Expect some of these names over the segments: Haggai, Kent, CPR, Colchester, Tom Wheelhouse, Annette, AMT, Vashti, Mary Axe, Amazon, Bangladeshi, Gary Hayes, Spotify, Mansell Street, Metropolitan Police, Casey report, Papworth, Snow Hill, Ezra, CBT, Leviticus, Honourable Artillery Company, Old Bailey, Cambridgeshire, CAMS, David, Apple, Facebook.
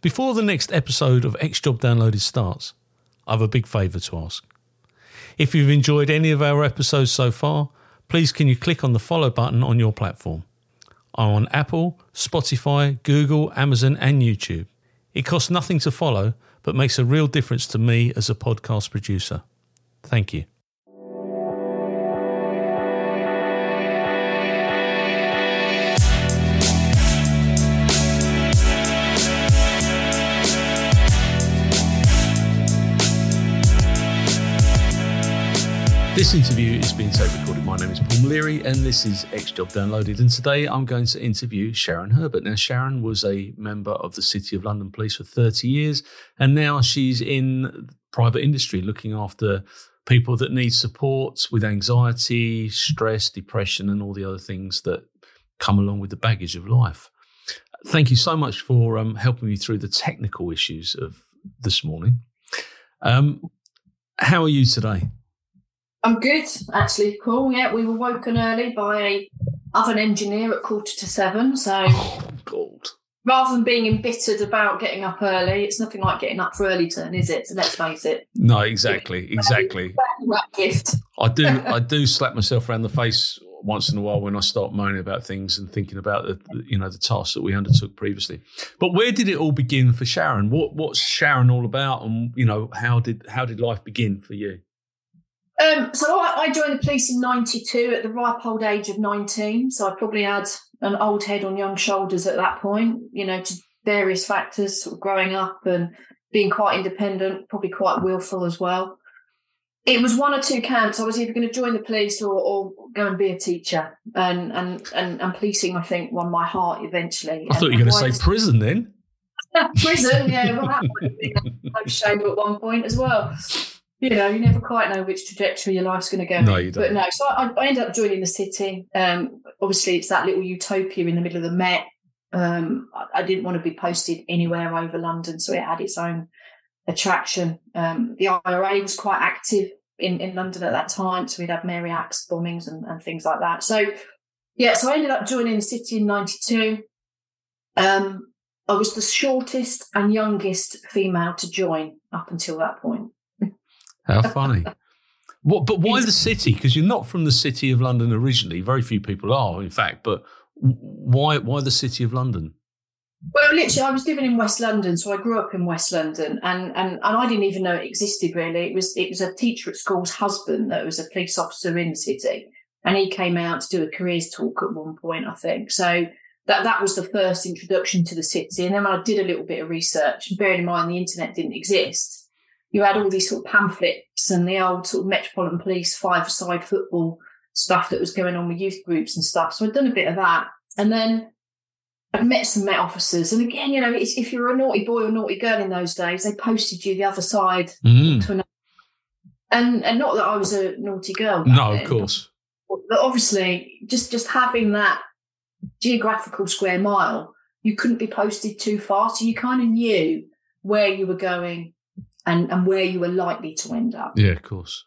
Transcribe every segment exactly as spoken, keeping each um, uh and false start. Before the next episode of XJob Downloaded starts, I have a big favour to ask. If you've enjoyed any of our episodes so far, please can you click on the follow button on your platform. I'm on Apple, Spotify, Google, Amazon and YouTube. It costs nothing to follow, but makes a real difference to me as a podcast producer. Thank you. This interview is being tape-recorded. My name is Paul Maleary and this is XJob Downloaded, and today I'm going to interview Sharon Herbert. Now, Sharon was a member of the City of London Police for thirty years, and now she's in private industry looking after people that need support with anxiety, stress, depression and all the other things that come along with the baggage of life. Thank you so much for um, helping me through the technical issues of this morning. Um, how are you today? I'm good, actually. Cool. Yeah, we were woken early by a oven engineer at quarter to seven. So, oh, God. Rather than being embittered about getting up early, it's nothing like getting up for early turn, is it? So let's face it. No, exactly, exactly. I do, I do slap myself around the face once in a while when I start moaning about things and thinking about the, you know, the tasks that we undertook previously. But where did it all begin for Sharon? What, what's Sharon all about? And you know, how did how did life begin for you? Um, so I, I joined the police in ninety-two at the ripe old age of nineteen. So I probably had an old head on young shoulders at that point, you know, to various factors, sort of growing up and being quite independent, probably quite willful as well. It was one or two camps. I was either going to join the police or, or go and be a teacher. And, and, and, and policing, I think, won my heart eventually. I thought and you were going to say prison then. Prison, yeah. Well, that would have been a shame at one point as well. You know, you never quite know which trajectory your life's going to go. No, you don't. But no, so I, I ended up joining the city. Um, obviously, it's that little utopia in the middle of the Met. Um, I, I didn't want to be posted anywhere over London, so it had its own attraction. Um, the I R A was quite active in, in London at that time, so we'd had Mary Axe bombings and, and things like that. So, yeah, so I ended up joining the city in ninety-two. Um, I was the shortest and youngest female to join up until that point. How funny. What, but why the city? Because you're not from the City of London originally. Very few people are, in fact. But why why the City of London? Well, literally, I was living in West London, so I grew up in West London. And, and, and I didn't even know it existed, really. It was it was a teacher at school's husband that was a police officer in the city. And he came out to do a careers talk at one point, I think. So that, that was the first introduction to the city. And then I did a little bit of research. Bearing in mind the internet didn't exist. You had all these sort of pamphlets and the old sort of Metropolitan Police five-a-side football stuff that was going on with youth groups and stuff. So I'd done a bit of that. And then I'd met some Met officers. And again, you know, it's, if you were a naughty boy or naughty girl in those days, they posted you the other side mm. to another. And, and not that I was a naughty girl. No, then, of course. But obviously, just, just having that geographical square mile, you couldn't be posted too far. So you kind of knew where you were going. And, and where you were likely to end up. Yeah, of course.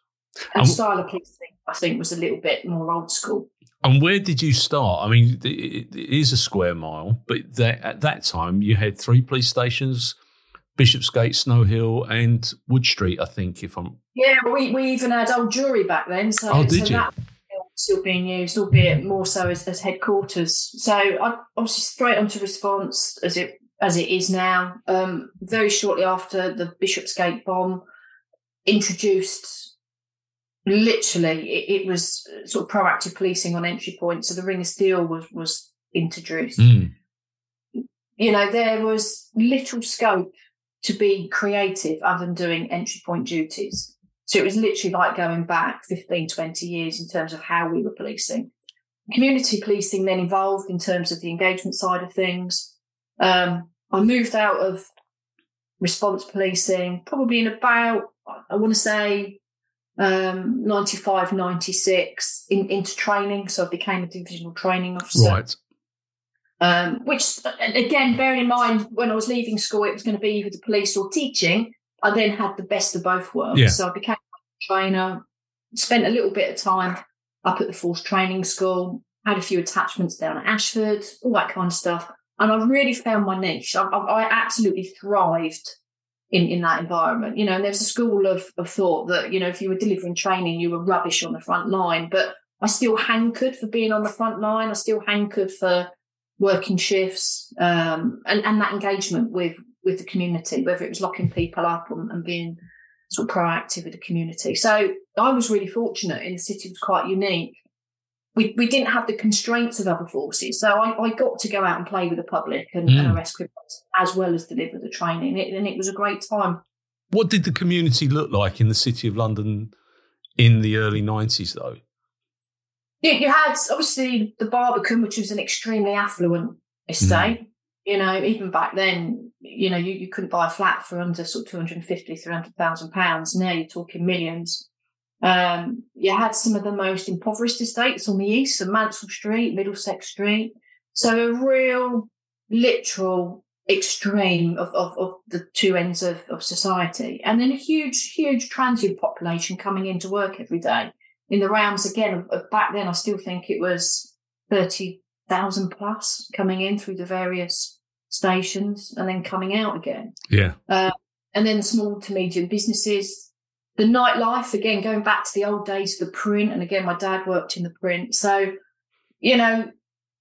And, and style of policing, I think, was a little bit more old school. And where did you start? I mean, it, it is a square mile, but that, at that time you had three police stations, Bishopsgate, Snow Hill and Wood Street, I think, if I'm... Yeah, we, we even had Old Jewry back then. So, oh, did so you? That was still being used, albeit more so as, as headquarters. So I obviously straight onto response as it as it is now, um, very shortly after the Bishopsgate bomb, introduced, literally, it, it was sort of proactive policing on entry points. So the Ring of Steel was, was introduced. Mm. You know, there was little scope to be creative other than doing entry point duties. So it was literally like going back fifteen, twenty years in terms of how we were policing. Community policing then evolved in terms of the engagement side of things. Um, I moved out of response policing probably in about, I want to say, um, ninety-five, ninety-six in, into training. So I became a divisional training officer. Right. Um, which, again, bearing in mind, when I was leaving school, it was going to be either the police or teaching. I then had the best of both worlds. Yeah. So I became a trainer, spent a little bit of time up at the force training school, had a few attachments down at Ashford, all that kind of stuff. And I've really found my niche. I, I, I absolutely thrived in, in that environment. You know, and there's a school of, of thought that, you know, if you were delivering training, you were rubbish on the front line. But I still hankered for being on the front line. I still hankered for working shifts um, and, and that engagement with, with the community, whether it was locking people up and, and being sort of proactive with the community. So I was really fortunate in the city. It was quite unique. We we didn't have the constraints of other forces. So I, I got to go out and play with the public and, mm. and arrest criminals as well as deliver the training. It, and it was a great time. What did the community look like in the City of London in the early nineties, though? You, you had, obviously, the Barbican, which was an extremely affluent estate. Mm. You know, even back then, you know, you, you couldn't buy a flat for under sort of two hundred fifty thousand pounds, three hundred thousand pounds. Now you're talking millions. Um, you had some of the most impoverished estates on the east, so Mansell Street, Middlesex Street. So a real literal extreme of, of, of the two ends of, of society. And then a huge, huge transient population coming into work every day. In the rounds, again, back then I still think it was thirty thousand plus coming in through the various stations and then coming out again. Yeah. Uh, and then small to medium businesses. The nightlife, again, going back to the old days, the print, and again, my dad worked in the print. So, you know,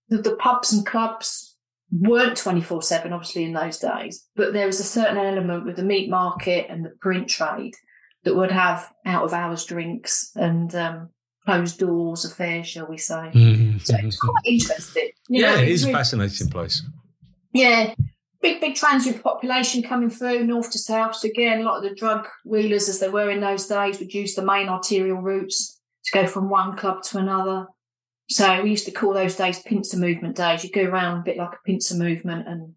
the, the pubs and clubs weren't twenty-four seven, obviously, in those days, but there was a certain element with the meat market and the print trade that would have out-of-hours drinks and um, closed doors affairs, shall we say. Mm-hmm. So it's quite interesting. You yeah, know, it is really a fascinating place. Yeah. Big, big transient population coming through, north to south. So again, a lot of the drug wheelers, as they were in those days, would use the main arterial routes to go from one club to another. So we used to call those days pincer movement days. You'd go around a bit like a pincer movement and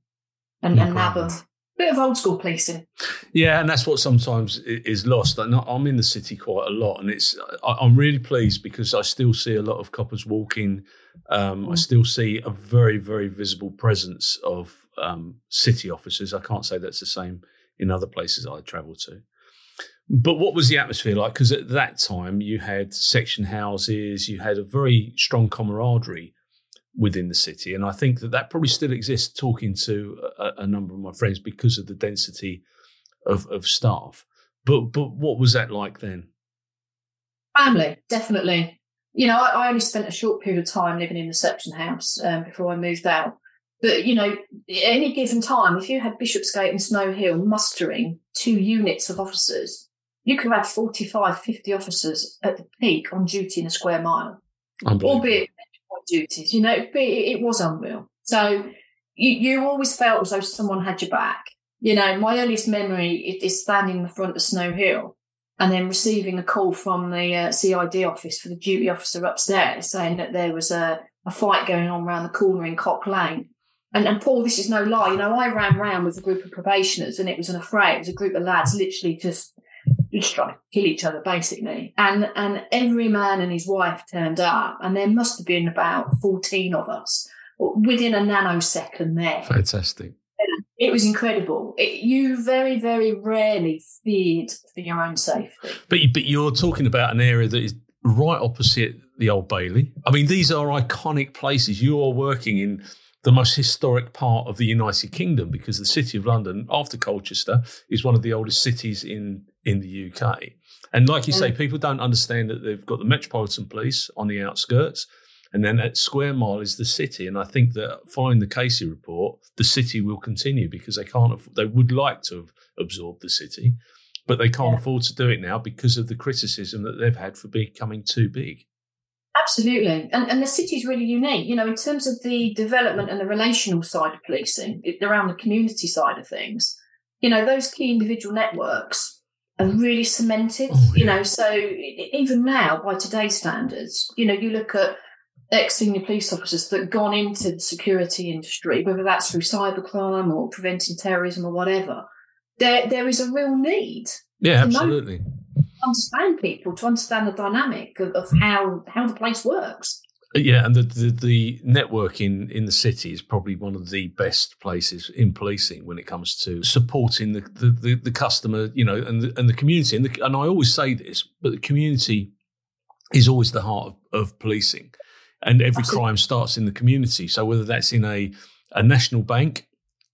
and, and nab them. Bit of old school policing. Yeah, and that's what sometimes is lost. I'm in the city quite a lot, and it's I'm really pleased because I still see a lot of coppers walking. Um, mm. I still see a very, very visible presence of Um, city officers. I can't say that's the same in other places I travel to. But what was the atmosphere like? Because at that time you had section houses, you had a very strong camaraderie within the city, and I think that that probably still exists talking to a, a number of my friends because of the density of, of staff. But but what was that like then? Family, definitely. You know, I, I only spent a short period of time living in the section house um, before I moved out. But, you know, at any given time, if you had Bishopsgate and Snow Hill mustering two units of officers, you could have forty-five, fifty officers at the peak on duty in a square mile, albeit duties. You know, it, it was unreal. So you, you always felt as though someone had your back. You know, my earliest memory is standing in the front of Snow Hill and then receiving a call from the uh, C I D office for the duty officer upstairs saying that there was a, a fight going on around the corner in Cock Lane. And, and Paul, this is no lie, you know, I ran round with a group of probationers and it was an affray. It was a group of lads literally just, just trying to kill each other, basically. And and every man and his wife turned up, and there must have been about fourteen of us within a nanosecond there. Fantastic. It was incredible. It, you very, very rarely feared for your own safety. But, but you're talking about an area that is right opposite the Old Bailey. I mean, these are iconic places. You are working in the most historic part of the United Kingdom, because the City of London, after Colchester, is one of the oldest cities in, in the U K. And like you say, people don't understand that they've got the Metropolitan Police on the outskirts, and then at square mile is the city. And I think that following the Casey report, the city will continue because they can't. They would like to have absorbed the city, but they can't yeah. afford to do it now because of the criticism that they've had for becoming too big. Absolutely. And and the city's really unique, you know, in terms of the development and the relational side of policing, it, around the community side of things, you know, those key individual networks are really cemented, oh, yeah. you know, so even now by today's standards, you know, you look at ex-senior police officers that have gone into the security industry, whether that's through cybercrime or preventing terrorism or whatever, there there is a real need. Yeah, absolutely. Know- understand people, to understand the dynamic of, of how how the place works. Yeah, and the, the, the networking in the city is probably one of the best places in policing when it comes to supporting the the, the, the customer, you know, and the, and the community. And, the, and I always say this, but the community is always the heart of, of policing. And every Absolutely. Crime starts in the community. So whether that's in a a national bank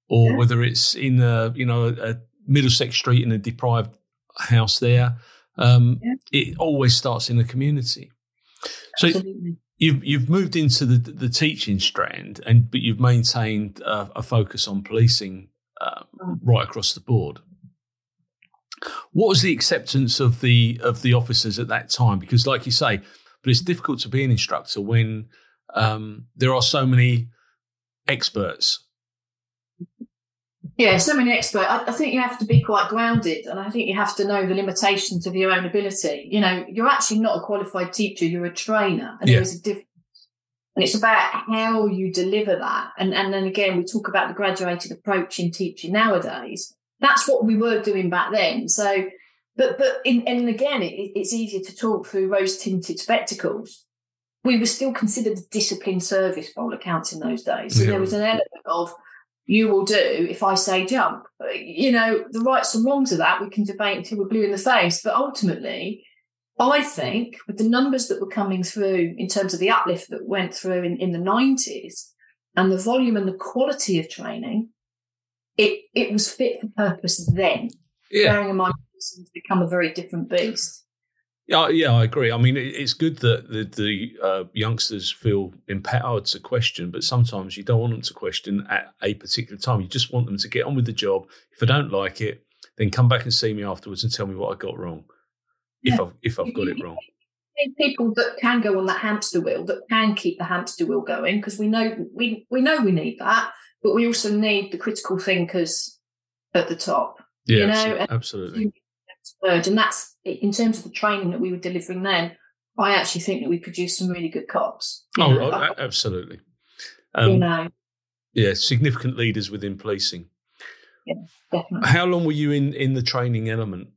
or yeah. whether it's in a, you know, a Middlesex Street in a deprived house there, um, yeah. it always starts in the community. Absolutely. So you've you've moved into the the teaching strand, and but you've maintained a, a focus on policing uh, right across the board. What was the acceptance of the of the officers at that time? Because, like you say, but it's difficult to be an instructor when um, there are so many experts. Yeah, so many experts. I, I think you have to be quite grounded, and I think you have to know the limitations of your own ability. You know, you're actually not a qualified teacher; you're a trainer, and yeah. there is a difference. And it's about how you deliver that. And and then again, we talk about the graduated approach in teaching nowadays. That's what we were doing back then. So, but but in, and again, it, it's easier to talk through rose-tinted spectacles. We were still considered a disciplined service by all accounts in those days. So yeah. there was an element of you will do if I say jump. You know, the rights and wrongs of that we can debate until we're blue in the face. But ultimately, I think with the numbers that were coming through in terms of the uplift that went through in, in the nineties and the volume and the quality of training, It it was fit for purpose then. Yeah. Bearing in mind, it's become a very different beast. Yeah, yeah, I agree. I mean, it, it's good that the, the uh, youngsters feel empowered to question, but sometimes you don't want them to question at a particular time. You just want them to get on with the job. If I don't like it, then come back and see me afterwards and tell me what I got wrong, yeah. if I've, if I've got it wrong. People that can go on that hamster wheel, that can keep the hamster wheel going, because we know we we know we need that, but we also need the critical thinkers at the top. Yeah, you know? Absolutely. And that's in terms of the training that we were delivering then. I actually think that we produced some really good cops. Oh, know? absolutely. Um, you know, yeah, significant leaders within policing. Yeah, definitely. How long were you in, in the training element?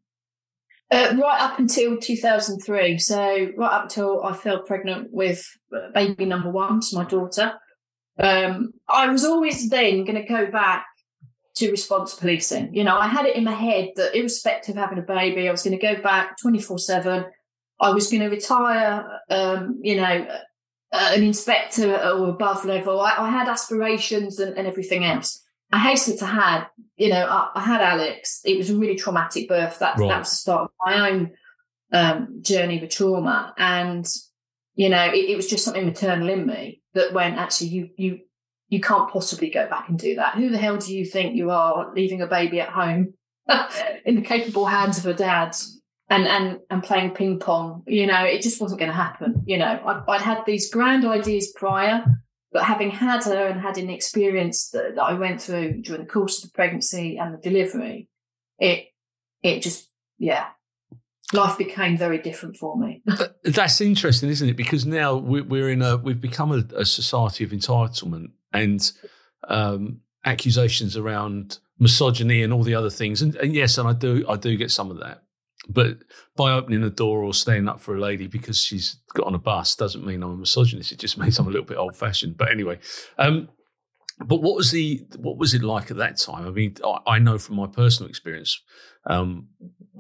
Uh, right up until two thousand three, so right up until I fell pregnant with baby number one, so my daughter. Um, I was always then going to go back to response policing. You know, I had it in my head that irrespective of having a baby, I was going to go back twenty-four seven. I was going to retire, um, you know, uh, an inspector or above level. I, I had aspirations and, and everything else. I hastened to had, you know, I, I had Alex. It was a really traumatic birth. That, right. that was the start of my own um, journey with trauma. And, you know, it, it was just something maternal in me that went, actually, you you you can't possibly go back and do that. Who the hell do you think you are, leaving a baby at home in the capable hands of a dad and, and, and playing ping pong? You know, it just wasn't going to happen. You know, I, I'd had these grand ideas prior. But having had her and had an experience that, that I went through during the course of the pregnancy and the delivery, it it just, yeah, life became very different for me. That's interesting, isn't it? Because now we're in a, we've become a, a society of entitlement and um, accusations around misogyny and all the other things. And, and yes, and I do, I do get some of that. But by opening a door or standing up for a lady because she's got on a bus doesn't mean I'm a misogynist. It just means I'm a little bit old-fashioned. But anyway, um, but what was the what was it like at that time? I mean, I, I know from my personal experience um,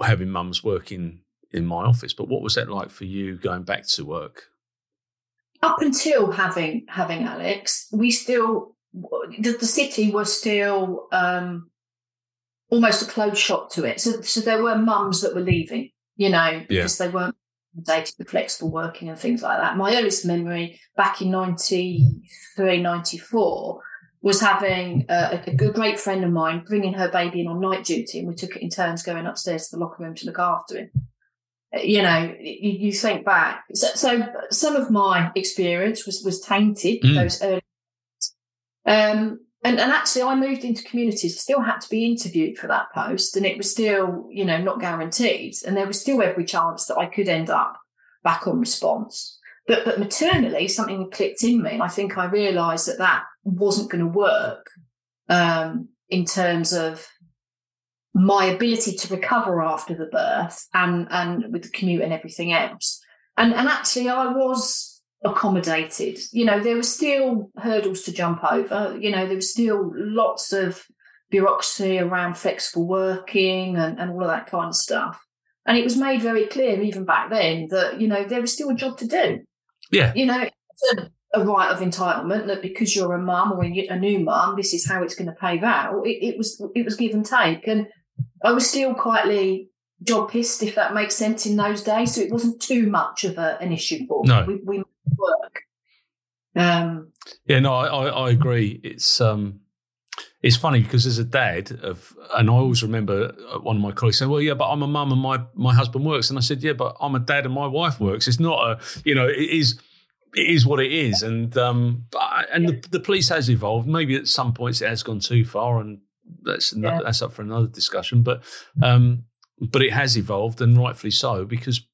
having mums working in my office. But what was that like for you going back to work? Up until having having Alex, we still the, the city was still. Um, almost a closed shop to it. So so there were mums that were leaving, you know, because yeah. they weren't accommodated with flexible working and things like that. My earliest memory back in ninety-three, ninety-four was having a, a great friend of mine bringing her baby in on night duty, and we took it in turns going upstairs to the locker room to look after him. You know, you, you think back. So, so some of my experience was, was tainted, mm. those early um And, and actually, I moved into communities. I still had to be interviewed for that post, and it was still, you know, not guaranteed. And there was still every chance that I could end up back on response. But but maternally, something clicked in me, and I think I realised that that wasn't going to work um, in terms of my ability to recover after the birth and and with the commute and everything else. And and actually, I was. Accommodated, you know, there were still hurdles to jump over, you know, there was still lots of bureaucracy around flexible working and, and all of that kind of stuff. And it was made very clear even back then that, you know, there was still a job to do. Yeah. You know, a right of entitlement that because you're a mum or a new mum, this is how it's going to pave out. It, it was it was give and take. And I was still quietly job pissed, if that makes sense, in those days. So it wasn't too much of a, an issue for me. No. We, we work. Um, yeah, no, I, I, I agree. It's um, it's funny because as a dad, of, and I always remember one of my colleagues saying, well, yeah, but I'm a mum and my, my husband works. And I said, yeah, but I'm a dad and my wife works. It's not a, you know, it is – it is what it is, and um, and the, the police has evolved. Maybe at some points it has gone too far, and that's yeah. that's up for another discussion. But um, but it has evolved, and rightfully so, because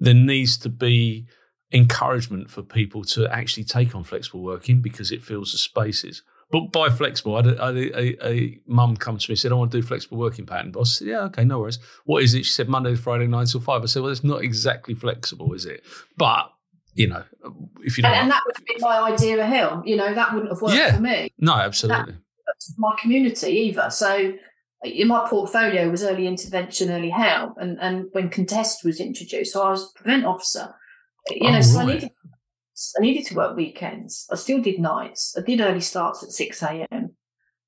there needs to be encouragement for people to actually take on flexible working because it fills the spaces. But by flexible, I had a, a, a mum come to me and said, I want to do flexible working pattern, boss. I said, yeah, okay, no worries. What is it? She said, Monday to Friday, nine till five. I said, well, it's not exactly flexible, is it? But you know, if you don't. And, and that would have been my idea of hell. You know, that wouldn't have worked yeah. for me. No, absolutely. That's my community either. So in my portfolio was early intervention, early help. And, and when Contest was introduced, so I was a prevent officer. You oh, know, so right. I, needed, I needed to work weekends. I still did nights. I did early starts at six a.m.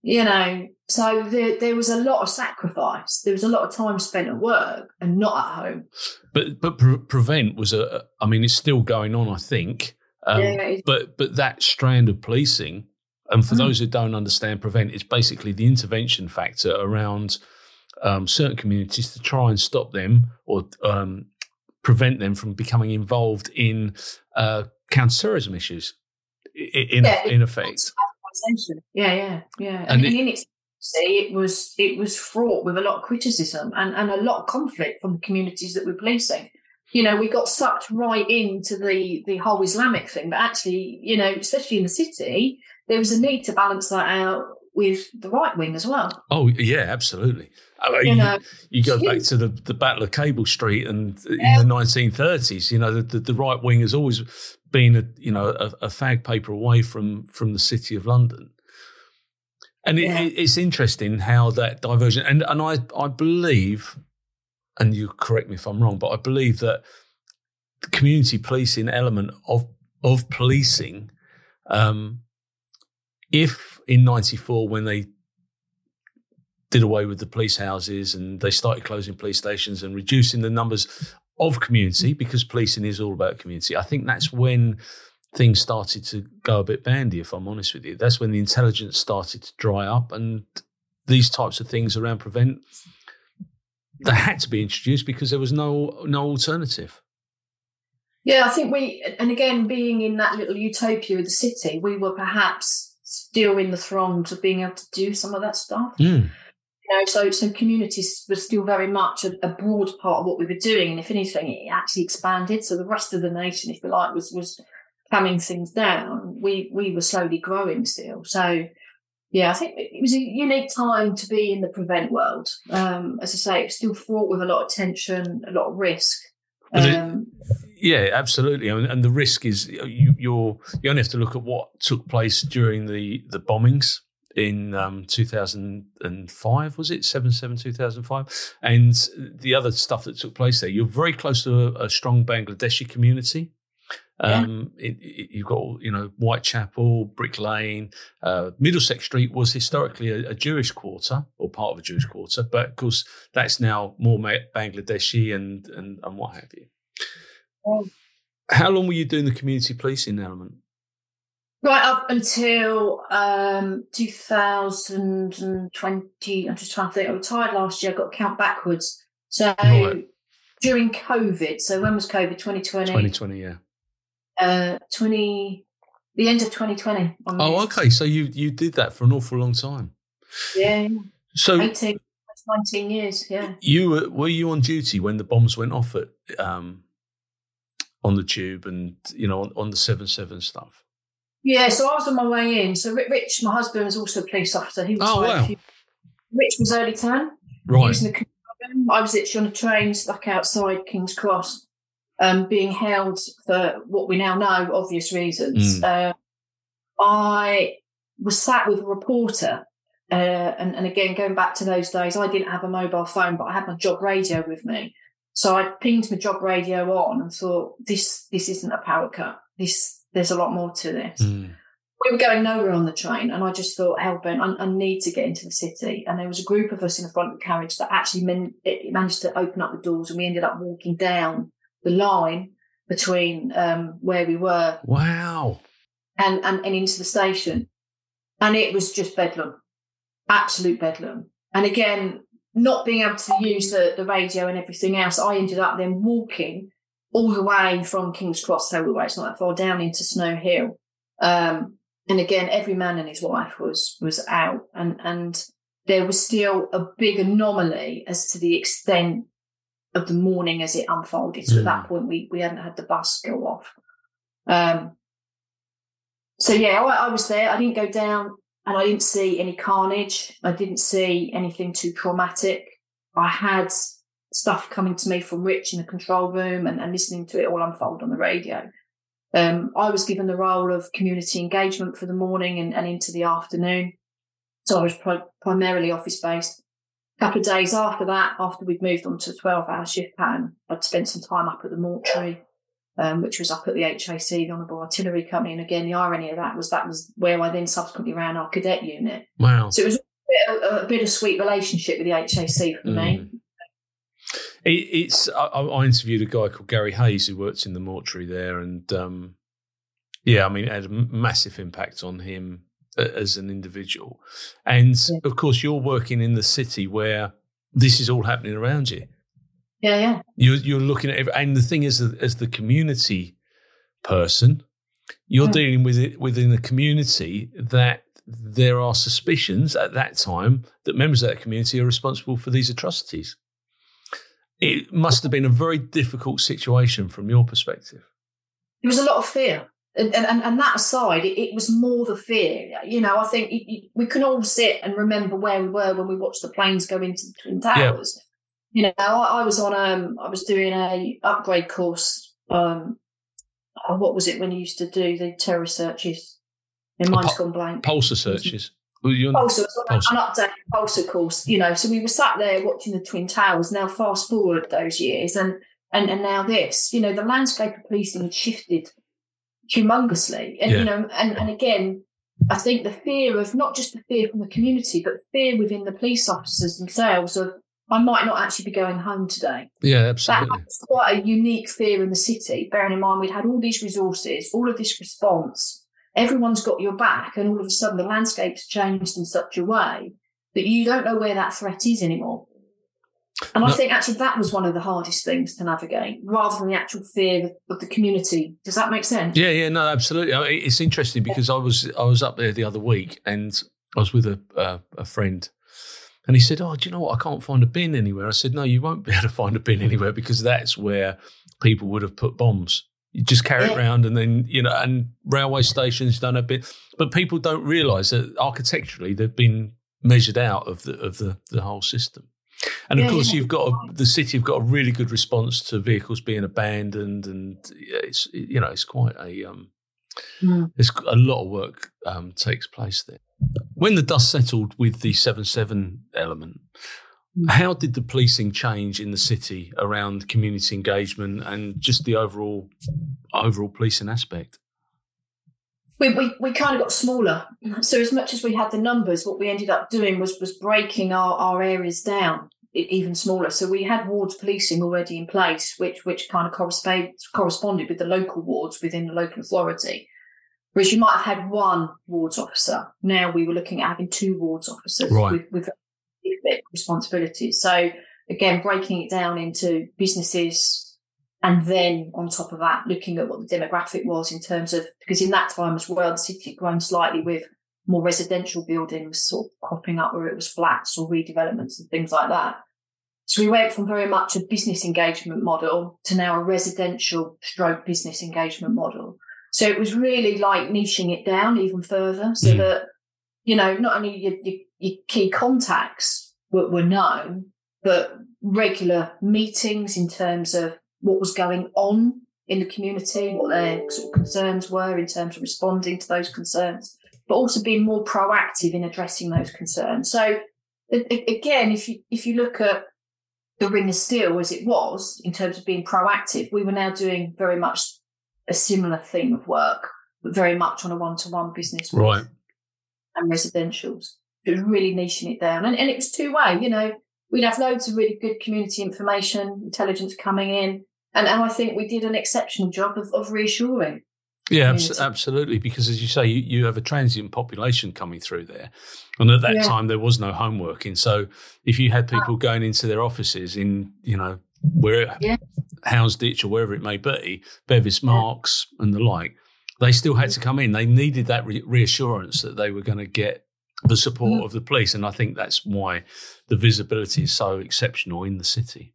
You know, so there, there was a lot of sacrifice. There was a lot of time spent at work and not at home. But but pre- prevent was a, I mean, it's still going on, I think. Um, yeah. But but that strand of policing, and for mm. those who don't understand prevent, it's basically the intervention factor around um, certain communities to try and stop them or um, prevent them from becoming involved in uh, counter-terrorism issues, in, yeah, in effect. Yeah, yeah, yeah. And, and it, in its it was it was fraught with a lot of criticism and, and a lot of conflict from the communities that we're policing. You know, we got sucked right into the, the whole Islamic thing, but actually, you know, especially in the city, there was a need to balance that out with the right wing as well. Oh, yeah, absolutely. I mean, you, you, know, you go back to the, the Battle of Cable Street and yeah. in the nineteen thirties, you know, the, the, the right wing has always been, a you know, a, a fag paper away from, from the City of London. And yeah. it, it's interesting how that diversion, and, and I, I believe, and you correct me if I'm wrong, but I believe that the community policing element of, of policing, um, if in ninety-four when they did away with the police houses and they started closing police stations and reducing the numbers of community because policing is all about community. I think that's when things started to go a bit bandy, if I'm honest with you. That's when the intelligence started to dry up and these types of things around prevent, they had to be introduced because there was no no alternative. Yeah, I think we, and again, being in that little utopia of the city, we were perhaps still in the throngs of being able to do some of that stuff. Mm. You know, so, so communities was still very much a, a broad part of what we were doing, and if anything, it actually expanded. So the rest of the nation, if you like, was was clamming things down. We we were slowly growing still. So, yeah, I think it was a unique time to be in the prevent world. Um, as I say, it's still fraught with a lot of tension, a lot of risk. Um, it, yeah, absolutely. And, and the risk is you, you're you only have to look at what took place during the the bombings. In um, two thousand five, was it? seven seven, two thousand five. And the other stuff that took place there, you're very close to a, a strong Bangladeshi community. Um, yeah. it, it, you've got, you know, Whitechapel, Brick Lane. Uh, Middlesex Street was historically a, a Jewish quarter or part of a Jewish quarter, but of course that's now more Bangladeshi and, and, and what have you. Yeah. How long were you doing the community policing element? Right up until um, two thousand twenty, I'm just trying to think, I retired last year, I got to count backwards. So right. during COVID, so when was COVID, twenty twenty? twenty twenty, yeah. Uh, twenty, the end of twenty twenty. I'm oh, used. Okay, so you, you did that for an awful long time. Yeah, so eighteen, nineteen years, yeah. You were, were you on duty when the bombs went off at um, on the tube and, you know, on, on the seven seven stuff? Yeah, so I was on my way in. So Rich, my husband, was also a police officer. He was oh, wow. Rich was early turn. Right. He was in the room. I was literally on a train stuck outside King's Cross, um, being held for what we now know, obvious reasons. Mm. Uh, I was sat with a reporter. Uh, and, and again, going back to those days, I didn't have a mobile phone, but I had my job radio with me. So I pinged my job radio on and thought, this, this isn't a power cut. This there's a lot more to this. Mm. We were going nowhere on the train, and I just thought, Hellbent, I, I need to get into the city. And there was a group of us in the front of the carriage that actually men, it managed to open up the doors, and we ended up walking down the line between um, where we were. Wow. And, and, and into the station. And it was just bedlam, absolute bedlam. And again, not being able to use the, the radio and everything else, I ended up then walking all the way from King's Cross, so it's not that far, down into Snow Hill. Um, and again, every man and his wife was was out, and, and there was still a big anomaly as to the extent of the morning as it unfolded. So mm. at that point, we, we hadn't had the bus go off. Um, so, yeah, I, I was there. I didn't go down and I didn't see any carnage. I didn't see anything too traumatic. I had stuff coming to me from Rich in the control room and, and listening to it all unfold on the radio. Um, I was given the role of community engagement for the morning and, and into the afternoon. So I was pro- primarily office-based. A couple of days after that, after we'd moved on to a twelve-hour shift pattern, I'd spent some time up at the mortuary, um, which was up at the H A C, the Honourable Artillery Company. And again, the irony of that was that was where I then subsequently ran our cadet unit. Wow. So it was a, bit, a, a bittersweet relationship with the H A C for mm. me. It's. I, I interviewed a guy called Gary Hayes who works in the mortuary there, and um, yeah, I mean, it had a massive impact on him as an individual. And yeah. of course, you're working in the city where this is all happening around you. Yeah, yeah. You're, you're looking at, every, and the thing is, as the community person, you're yeah. dealing with it within a community that there are suspicions at that time that members of that community are responsible for these atrocities. It must have been a very difficult situation from your perspective. It was a lot of fear. And and, and that aside, it, it was more the fear. You know, I think it, it, we can all sit and remember where we were when we watched the planes go into the Twin Towers. Yeah. You know, I, I was on um, I was doing a upgrade course. Um, oh, what was it when you used to do the terror searches? And mine's oh, gone blank. Pulsar searches. Pulsar, an update Pulsar course, you know. So we were sat there watching the Twin Towers. Now fast forward those years and, and, and now this, you know, the landscape of policing had shifted humongously. And, yeah. you know, and, and again, I think the fear of, not just the fear from the community, but fear within the police officers themselves of, I might not actually be going home today. Yeah, absolutely. That's quite a unique fear in the city, bearing in mind we'd had all these resources, all of this response. Everyone's got your back, and all of a sudden the landscape's changed in such a way that you don't know where that threat is anymore. And no. I think actually that was one of the hardest things to navigate, rather than the actual fear of the community. Does that make sense? Yeah, yeah, no, absolutely. I mean, it's interesting because I was I was up there the other week and I was with a uh, a friend, and he said, "Oh, do you know what? I can't find a bin anywhere." I said, "No, you won't be able to find a bin anywhere because that's where people would have put bombs. You just carry yeah. it around," and then, you know, and railway stations done a bit. But people don't realise that architecturally they've been measured out of the of the, the whole system. And, yeah, of course, yeah. you've got a, the city have got a really good response to vehicles being abandoned, and it's, you know, it's quite a um, mm. it's a lot of work um, takes place there. When the dust settled with the seven seven element, mm. how did the policing change in the city around community engagement and just the overall overall policing aspect? We, we we kind of got smaller. So as much as we had the numbers, what we ended up doing was was breaking our, our areas down even smaller. So we had wards policing already in place, which which kind of corresponded corresponded with the local wards within the local authority. Whereas you might have had one wards officer. Now we were looking at having two wards officers right. with, with responsibilities. So again, breaking it down into businesses. And then on top of that, looking at what the demographic was in terms of, because in that time as well, the city had grown slightly with more residential buildings sort of cropping up where it was flats or redevelopments and things like that. So we went from very much a business engagement model to now a residential stroke business engagement model. So it was really like niching it down even further so mm. that, you know, not only your, your, your key contacts were, were known, but regular meetings in terms of what was going on in the community, what their sort of concerns were in terms of responding to those concerns, but also being more proactive in addressing those concerns. So again, if you if you look at the Ring of Steel as it was in terms of being proactive, we were now doing very much a similar theme of work very much on a one-to-one business with right. and residentials. It was really niching it down. And, and it was two-way, you know. We'd have loads of really good community information, intelligence coming in. And, and I think we did an exceptional job of, of reassuring. Yeah, abs- absolutely. Because as you say, you, you have a transient population coming through there. And at that yeah. time, there was no home working. So if you had people going into their offices in, you know, where yeah. Houndsditch or wherever it may be, Bevis Marks yeah. and the like, they still had to come in. They needed that re- reassurance that they were going to get the support mm. of the police. And I think that's why the visibility is so exceptional in the city.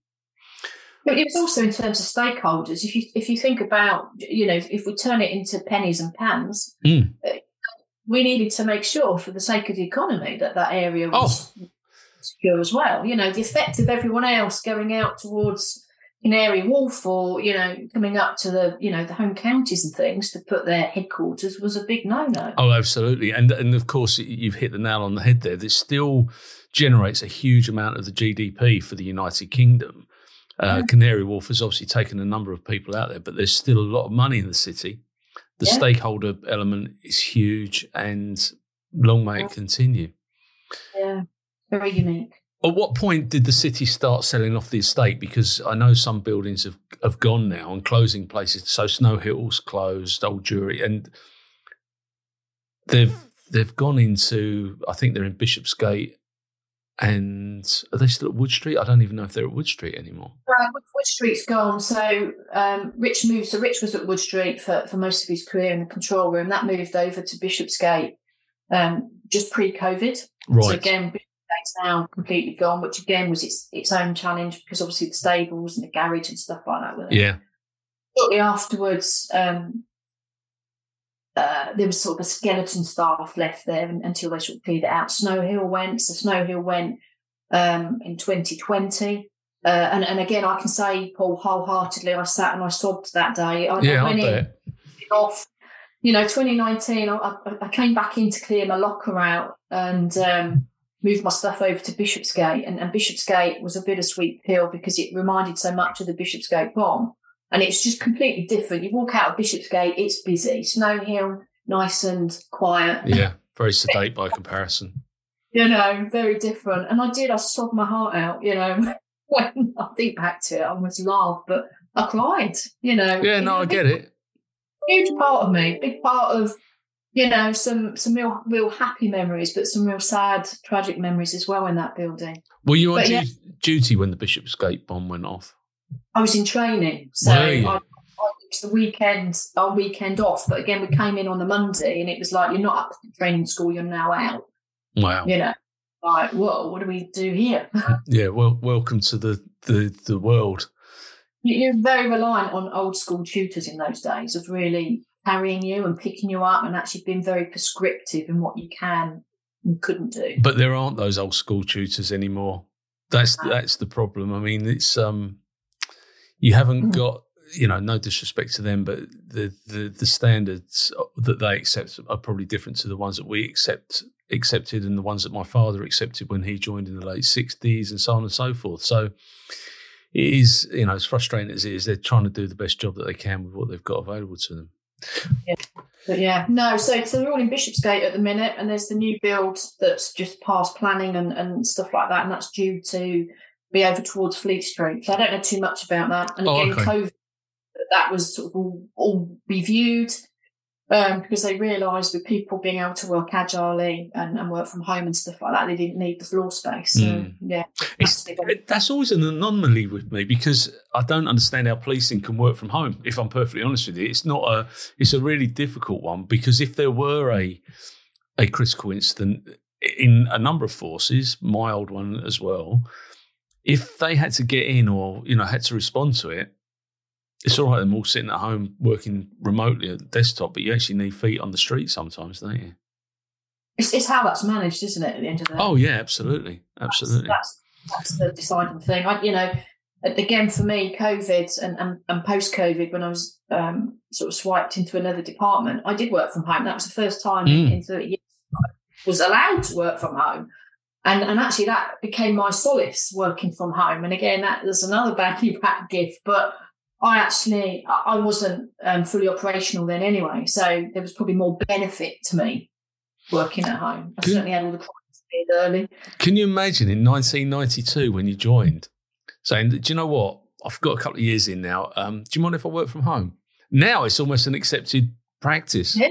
But it's also in terms of stakeholders. If you if you think about, you know, if we turn it into pennies and pans, mm. we needed to make sure for the sake of the economy that that area was oh. secure as well. You know, the effect of everyone else going out towards Canary Wharf or, you know, coming up to the, you know, the home counties and things to put their headquarters was a big no-no. Oh, absolutely. And, and of course, you've hit the nail on the head there. This still generates a huge amount of the G D P for the United Kingdom. Uh, yeah. Canary Wharf has obviously taken a number of people out there, but there's still a lot of money in the city. The yeah. stakeholder element is huge, and long may yeah. it continue. Yeah, very unique. At what point did the city start selling off the estate? Because I know some buildings have, have gone now and closing places. So Snow Hill's closed, Old Jewry, and they've they've gone into, I think they're in Bishopsgate, and are they still at Wood Street? I don't even know if they're at Wood Street anymore. Well, Wood Street's gone. So um, Rich moved. So Rich was at Wood Street for, for most of his career in the control room. That moved over to Bishopsgate um, just pre-COVID. Right. So again, It's now completely gone, which again was its its own challenge because obviously the stables and the garage and stuff like that were there. Yeah. Shortly afterwards, um, uh, there was sort of a skeleton staff left there until they sort of cleared it out. Snow Hill went, so Snow Hill went um, in twenty twenty. Uh, and, and again, I can say, Paul, wholeheartedly, I sat and I sobbed that day. I, yeah, I bet. Off, you know, twenty nineteen, I, I came back in to clear my locker out and um moved my stuff over to Bishopsgate, and, and Bishopsgate was a bittersweet pill because it reminded so much of the Bishopsgate bomb, and it's just completely different. You walk out of Bishopsgate, it's busy. Snow Hill, nice and quiet. Yeah, very sedate by comparison. You know, very different. And I did, I sobbed my heart out, you know, when I think back to it, I almost laughed, but I cried, you know. Yeah, no, I get it. Huge part of me, big part of, you know, some some real, real happy memories, but some real sad, tragic memories as well in that building. Were you on du- yeah. duty when the Bishopsgate bomb went off? I was in training, so I, I took the weekend, our weekend off. But again, we came in on the Monday, and it was like, you're not up at training school, you're now out. Wow. You know, like, whoa, what do we do here? yeah, well, welcome to the, the, the world. You're very reliant on old school tutors in those days of really carrying you and picking you up and actually being very prescriptive in what you can and couldn't do. But there aren't those old school tutors anymore. That's no. that's the problem. I mean, it's um, you haven't mm. got, you know, no disrespect to them, but the, the, the standards that they accept are probably different to the ones that we accept accepted and the ones that my father accepted when he joined in the late sixties and so on and so forth. So it is, you know, as frustrating as it is, they're trying to do the best job that they can with what they've got available to them. Yeah. But yeah, no, so so they're all in Bishopsgate at the minute, and there's the new build that's just past planning and, and stuff like that, and that's due to be over towards Fleet Street. So I don't know too much about that. And again, oh, okay. COVID, that was sort of all, all reviewed um, because they realised with people being able to work agilely and, and work from home and stuff like that, they didn't need the floor space. So, mm. yeah, that's, that's always an anomaly with me because I don't understand how policing can work from home. If I'm perfectly honest with you, it's not a. It's a really difficult one because if there were a a critical incident in a number of forces, my old one as well, if they had to get in or you know had to respond to it, it's all right. Them all sitting at home working remotely at the desktop, but you actually need feet on the street sometimes, don't you? It's, it's how that's managed, isn't it? At the end of the day. Oh yeah, absolutely, absolutely. That's that's, that's the deciding thing. I, you know. Again, for me, COVID and, and, and post-COVID, when I was um, sort of swiped into another department, I did work from home. That was the first time mm. in thirty years I was allowed to work from home. And and actually that became my solace, working from home. And again, that was another baggy back gift. But I actually, I wasn't um, fully operational then anyway, so there was probably more benefit to me working at home. I can, certainly had all the clients paid early. Can you imagine in nineteen ninety-two when you joined, saying, do you know what, I've got a couple of years in now, um, do you mind if I work from home? Now it's almost an accepted practice. Yeah.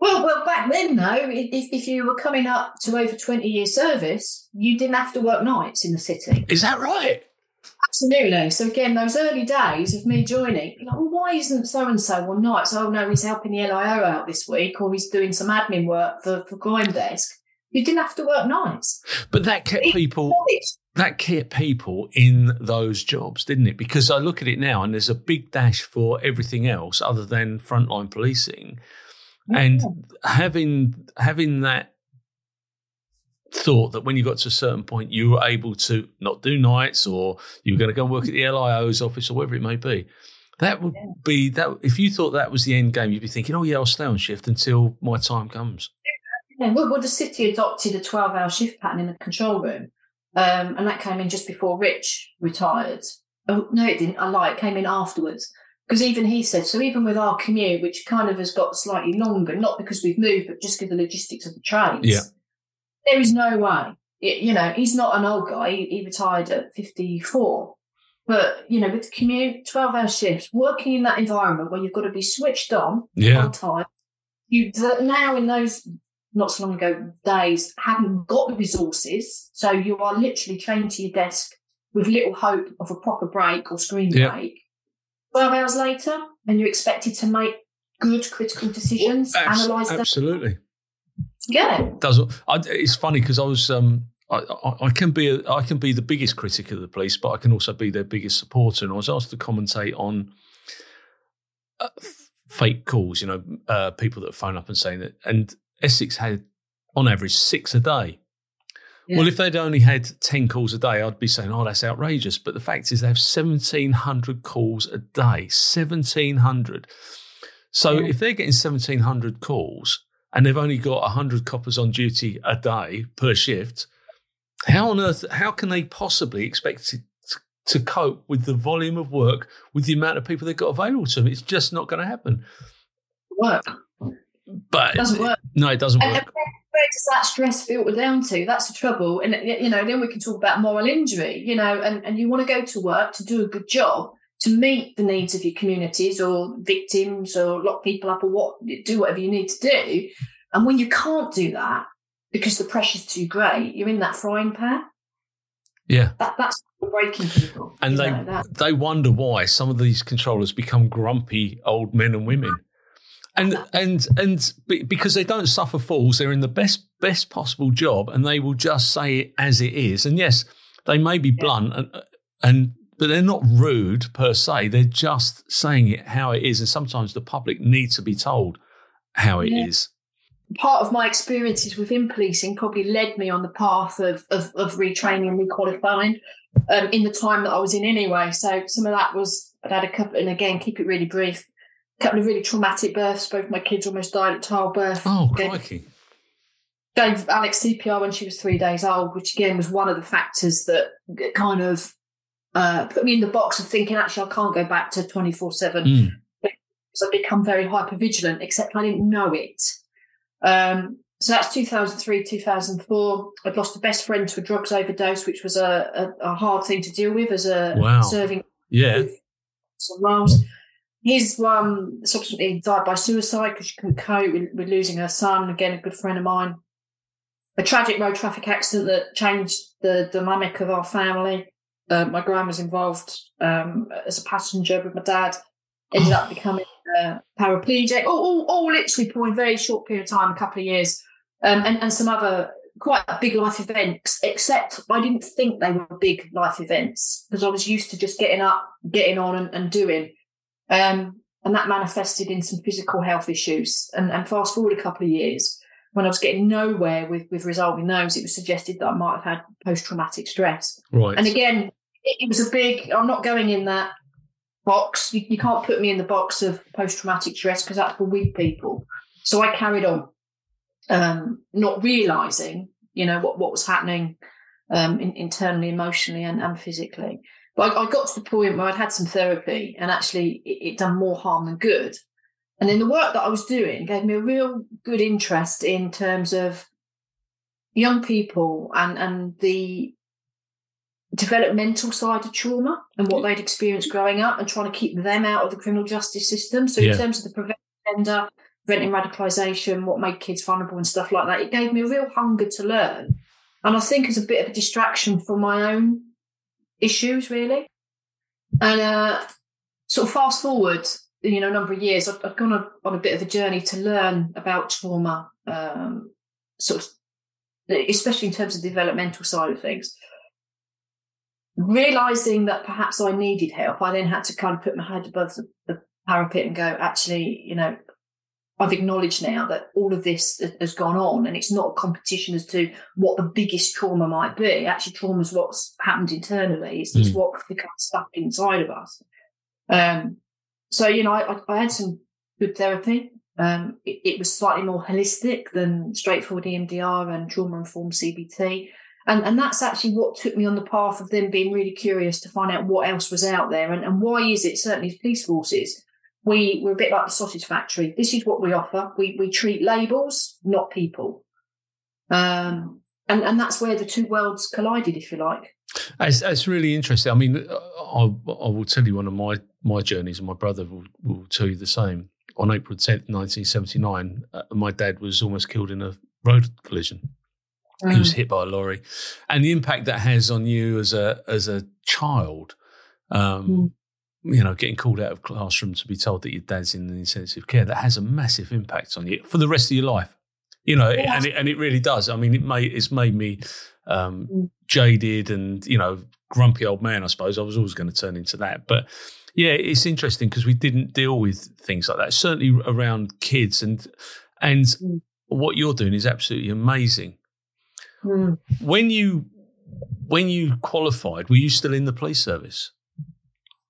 Well, well, back then, though, if, if you were coming up to over twenty year service, you didn't have to work nights in the city. Is that right? Absolutely. So, again, those early days of me joining, like, well, why isn't so-and-so on nights? Oh, no, he's helping the L I O out this week, or he's doing some admin work for, for Grime Desk. You didn't have to work nights. But that kept people that kept people in those jobs, didn't it? Because I look at it now and there's a big dash for everything else other than frontline policing. Yeah. And having having that thought that when you got to a certain point you were able to not do nights, or you were going to go and work at the L I O's office or whatever it may be, that would yeah. be that. If you thought that was the end game, you'd be thinking, oh, yeah, I'll stay on shift until my time comes. Yeah. Well, well, the city adopted a twelve hour shift pattern in the control room, um, and that came in just before Rich retired. Oh, no, it didn't. I lied. It came in afterwards. Because even he said, so even with our commute, which kind of has got slightly longer, not because we've moved, but just because of the logistics of the trains, yeah. there is no way. It, you know, he's not an old guy. He, he retired at fifty-four. But, you know, with the commute, twelve hour shifts, working in that environment where you've got to be switched on yeah. on time, you now in those not so long ago days haven't got the resources, so you are literally chained to your desk with little hope of a proper break or screen yeah. break. twelve hours later, and you're expected to make good critical decisions, well, abs- analyse them. Absolutely. Yeah. It does, I, it's funny because I was um, I, I, I can be a, I can be the biggest critic of the police, but I can also be their biggest supporter. And I was asked to commentate on uh, fake calls. You know, uh, people that phone up and saying that. And Essex had, on average, six a day. Yeah. Well, if they'd only had ten calls a day, I'd be saying, oh, that's outrageous. But the fact is they have seventeen hundred calls a day, seventeen hundred. So yeah. if they're getting seventeen hundred calls and they've only got one hundred coppers on duty a day per shift, how on earth, how can they possibly expect to, to cope with the volume of work, with the amount of people they've got available to them? It's just not going to happen. Work. But it doesn't work. No, it doesn't and work. Where does that stress filter down to? That's the trouble. And, you know, then we can talk about moral injury, you know, and, and you want to go to work to do a good job, to meet the needs of your communities or victims or lock people up or what, do whatever you need to do. And when you can't do that because the pressure's too great, you're in that frying pan. Yeah. That, that's breaking people. And they, they wonder why some of these controllers become grumpy old men and women. And and and because they don't suffer falls, they're in the best best possible job, and they will just say it as it is. And yes, they may be blunt, and and but they're not rude per se. They're just saying it how it is. And sometimes the public need to be told how it yeah. is. Part of my experiences within policing probably led me on the path of of, of retraining and requalifying um, in the time that I was in anyway. So some of that was I'd had a couple, and again, keep it really brief. Couple of really traumatic births. Both my kids almost died at childbirth. Oh, crikey. Gave, gave Alex C P R when she was three days old, which again was one of the factors that kind of uh, put me in the box of thinking, actually, I can't go back to twenty-four seven mm. because I've become very hypervigilant, except I didn't know it. Um, so that's two thousand three, two thousand four. I'd lost a best friend to a drugs overdose, which was a, a, a hard thing to deal with as a wow. serving. Yeah. Some roles. His um, subsequently died by suicide because she couldn't cope with, with losing her son. Again, a good friend of mine. A tragic road traffic accident that changed the dynamic of our family. Uh, my grandma was involved um, as a passenger with my dad. Ended up becoming uh, paraplegic. All, all, all literally for a very short period of time, a couple of years, um, and, and some other quite big life events. Except I didn't think they were big life events because I was used to just getting up, getting on, and, and doing. Um, and that manifested in some physical health issues. And, and fast forward a couple of years, when I was getting nowhere with, with resolving those, it was suggested that I might have had post-traumatic stress. Right. And again, it, it was a big, I'm not going in that box. You, you can't put me in the box of post-traumatic stress because that's for weak people. So I carried on, um, not realising, you know, what, what was happening um, in, internally, emotionally and, and physically. But I, I got to the point where I'd had some therapy, and actually it, it done more harm than good. And then the work that I was doing gave me a real good interest in terms of young people and, and the developmental side of trauma and what they'd experienced growing up and trying to keep them out of the criminal justice system. So yeah. in terms of the prevention agenda, preventing radicalisation, what made kids vulnerable and stuff like that, it gave me a real hunger to learn. And I think it was a bit of a distraction from my own issues, really. And uh, sort of fast forward, you know, a number of years, I've, I've gone on a bit of a journey to learn about trauma, um, sort of, especially in terms of the developmental side of things. Realising that perhaps I needed help, I then had to kind of put my head above the, the parapet and go, actually, you know, I've acknowledged now that all of this has gone on, and it's not a competition as to what the biggest trauma might be. Actually, trauma is what's happened internally. It's, mm. it's what becomes stuck inside of us. Um, so, you know, I, I had some good therapy. Um, it, it was slightly more holistic than straightforward E M D R and trauma-informed C B T. And, and that's actually what took me on the path of then being really curious to find out what else was out there, and, and why is it, certainly as police forces, We, we're a bit like the sausage factory. This is what we offer. We we treat labels, not people. Um, and, and that's where the two worlds collided, if you like. It's, it's really interesting. I mean, I, I will tell you one of my, my journeys, and my brother will, will tell you the same. On April tenth, nineteen seventy-nine, uh, my dad was almost killed in a road collision. Mm. He was hit by a lorry. And the impact that has on you as a, as a child, um, mm. you know, getting called out of classroom to be told that your dad's in intensive care, that has a massive impact on you for the rest of your life, you know, yeah. and, it, and it really does. I mean, it may, it's made me um, jaded and, you know, grumpy old man, I suppose. I was always going to turn into that. But, yeah, it's interesting because we didn't deal with things like that, certainly around kids. And, and mm. what you're doing is absolutely amazing. Mm. When you when you qualified, were you still in the police service?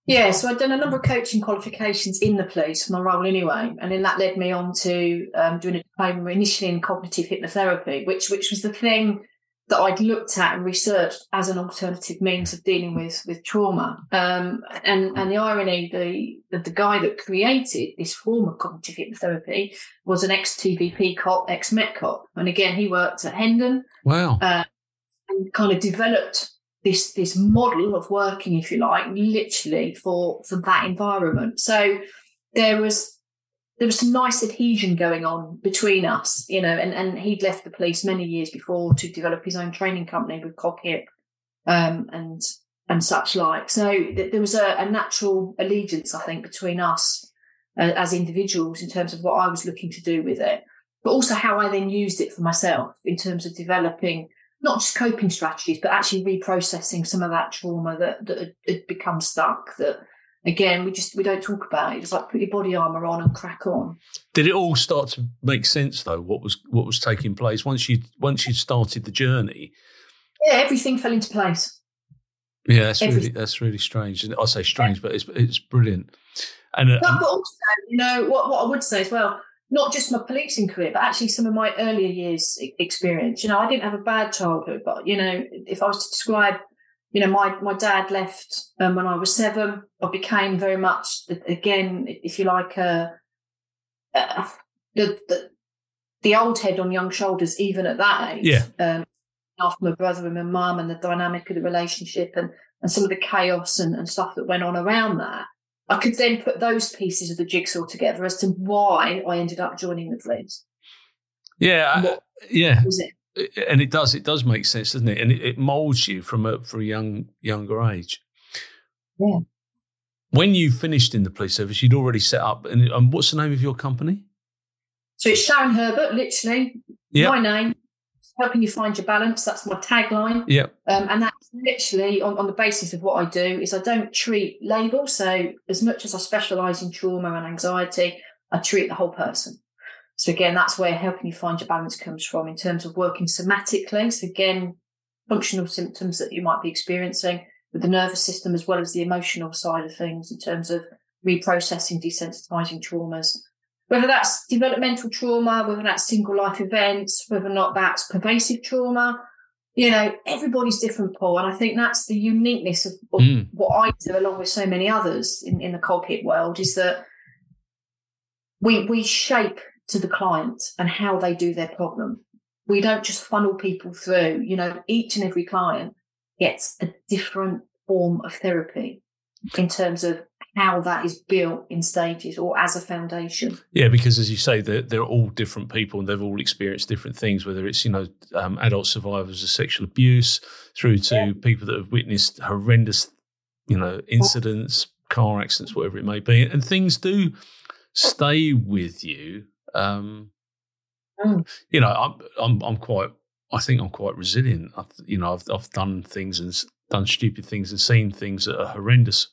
Yeah, so I'd done a number of coaching qualifications in the police for my role anyway, and then that led me on to um, doing a diploma initially in cognitive hypnotherapy, which which was the thing that I'd looked at and researched as an alternative means of dealing with with trauma. Um, and and the irony, the the guy that created this form of cognitive hypnotherapy was an ex-T V P cop, ex-Met cop, and again he worked at Hendon. Wow, uh, and kind of developed this this model of working, if you like, literally for, for that environment. So there was there was some nice adhesion going on between us, you know, and, and he'd left the police many years before to develop his own training company with Cockpit um, and and such like. So th- there was a, a natural allegiance, I think, between us uh, as individuals in terms of what I was looking to do with it, but also how I then used it for myself in terms of developing not just coping strategies, but actually reprocessing some of that trauma that, that had become stuck, that, again, we just we don't talk about. It's like put your body armour on and crack on. Did it all start to make sense, though, what was what was taking place once you once you started the journey? Yeah, everything fell into place. Yeah, that's, really, that's really strange. And I say strange, yeah. but it's it's brilliant. And, uh, but, but also, you know, what, what I would say as well, not just my policing career, but actually some of my earlier years' experience. You know, I didn't have a bad childhood, but, you know, if I was to describe, you know, my, my dad left um, when I was seven. I became very much, again, if you like, uh, uh, the, the the old head on young shoulders, even at that age. Yeah. Um, after my brother and my mum and the dynamic of the relationship and, and some of the chaos and, and stuff that went on around that. I could then put those pieces of the jigsaw together as to why I ended up joining the police. Yeah, what yeah, was it? And it does it does make sense, doesn't it? And it, it moulds you from a from a young younger age. Yeah. When you finished in the police service, you'd already set up. And, and what's the name of your company? So it's Sharon Herbert, literally. Yeah. My name. Helping you find your balance. That's my tagline. Yeah. Um, and that's literally on, on the basis of what I do is I don't treat labels. So as much as I specialise in trauma and anxiety, I treat the whole person. So again, that's where helping you find your balance comes from in terms of working somatically. So again, functional symptoms that you might be experiencing with the nervous system as well as the emotional side of things in terms of reprocessing, desensitising traumas. Whether that's developmental trauma, whether that's single life events, whether or not that's pervasive trauma, you know, everybody's different, Paul, and I think that's the uniqueness of, of mm. what I do, along with so many others in, in the Cockpit world, is that we we shape to the client and how they do their problem. We don't just funnel people through. You know, each and every client gets a different form of therapy in terms of how that is built in stages or as a foundation. Yeah, because as you say, they're, they're all different people and they've all experienced different things, whether it's, you know, um, adult survivors of sexual abuse through to yeah. people that have witnessed horrendous, you know, incidents, car accidents, whatever it may be. And things do stay with you. Um, mm. You know, I'm, I'm, I'm quite, I think I'm quite resilient. I've, you know, I've, I've done things and done stupid things and seen things that are horrendous.